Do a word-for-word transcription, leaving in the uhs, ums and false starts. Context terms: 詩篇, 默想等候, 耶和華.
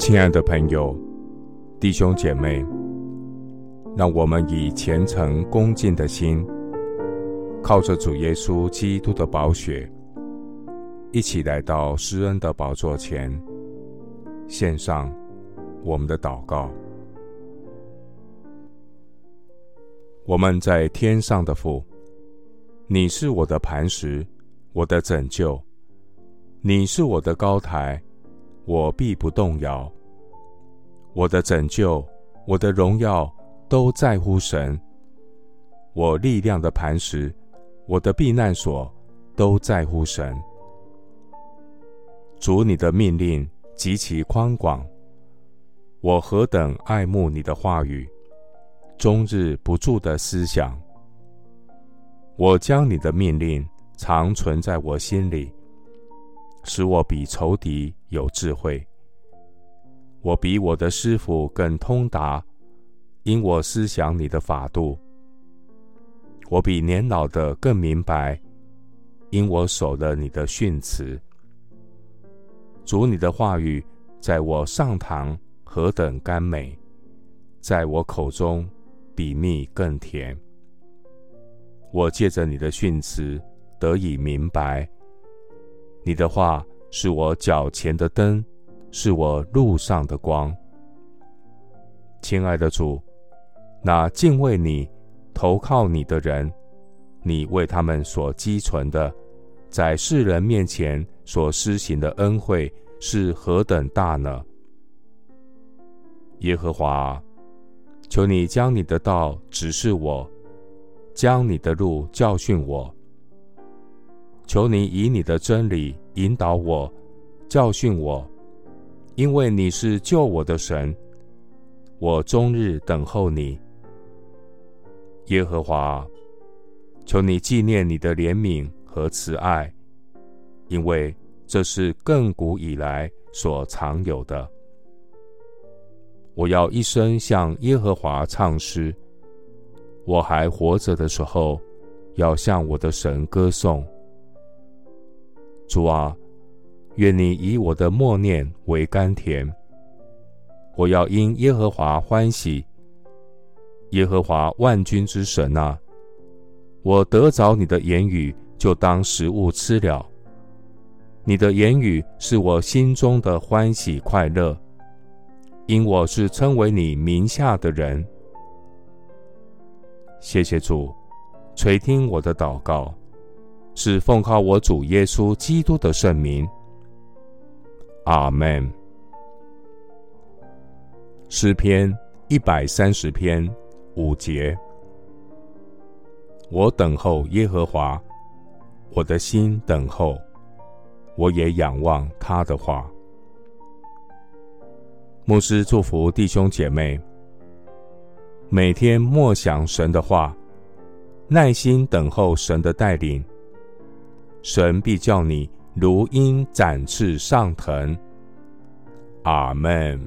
亲爱的朋友、弟兄姐妹，让我们以虔诚恭敬的心，靠着主耶稣基督的宝血，一起来到施恩的宝座前，献上我们的祷告。我们在天上的父，你是我的磐石，我的拯救，你是我的高台，我必不动摇。我的拯救，我的荣耀都在乎神，我力量的磐石，我的避难所都在乎神。主，你的命令极其宽广，我何等爱慕你的话语，终日不住的思想。我将你的命令常存在我心里，使我比仇敌有智慧，我比我的师傅更通达，因我思想你的法度。我比年老的更明白，因我守了你的训词。主，你的话语在我上膛何等甘美，在我口中比蜜更甜。我借着你的训词得以明白，你的话是我脚前的灯，是我路上的光。亲爱的主，那敬畏你、投靠你的人，你为他们所积存的，在世人面前所施行的恩惠是何等大呢？耶和华，求你将你的道指示我，将你的路教训我。求你以你的真理引导我，教训我，因为你是救我的神，我终日等候你。耶和华，求你纪念你的怜悯和慈爱，因为这是亘古以来所常有的。我要一生向耶和华唱诗，我还活着的时候，要向我的神歌颂。主啊，愿你以我的默念为甘甜，我要因耶和华欢喜。耶和华万军之神啊，我得着你的言语，就当食物吃了。你的言语是我心中的欢喜快乐，因我是称为你名下的人。谢谢主，垂听我的祷告，是奉靠我主耶稣基督的圣名，阿们。诗篇一百三十篇五节：我等候耶和华，我的心等候，我也仰望他的话。牧师祝福弟兄姐妹，每天默想神的话，耐心等候神的带领。神必叫你如鹰展翅上腾。阿们。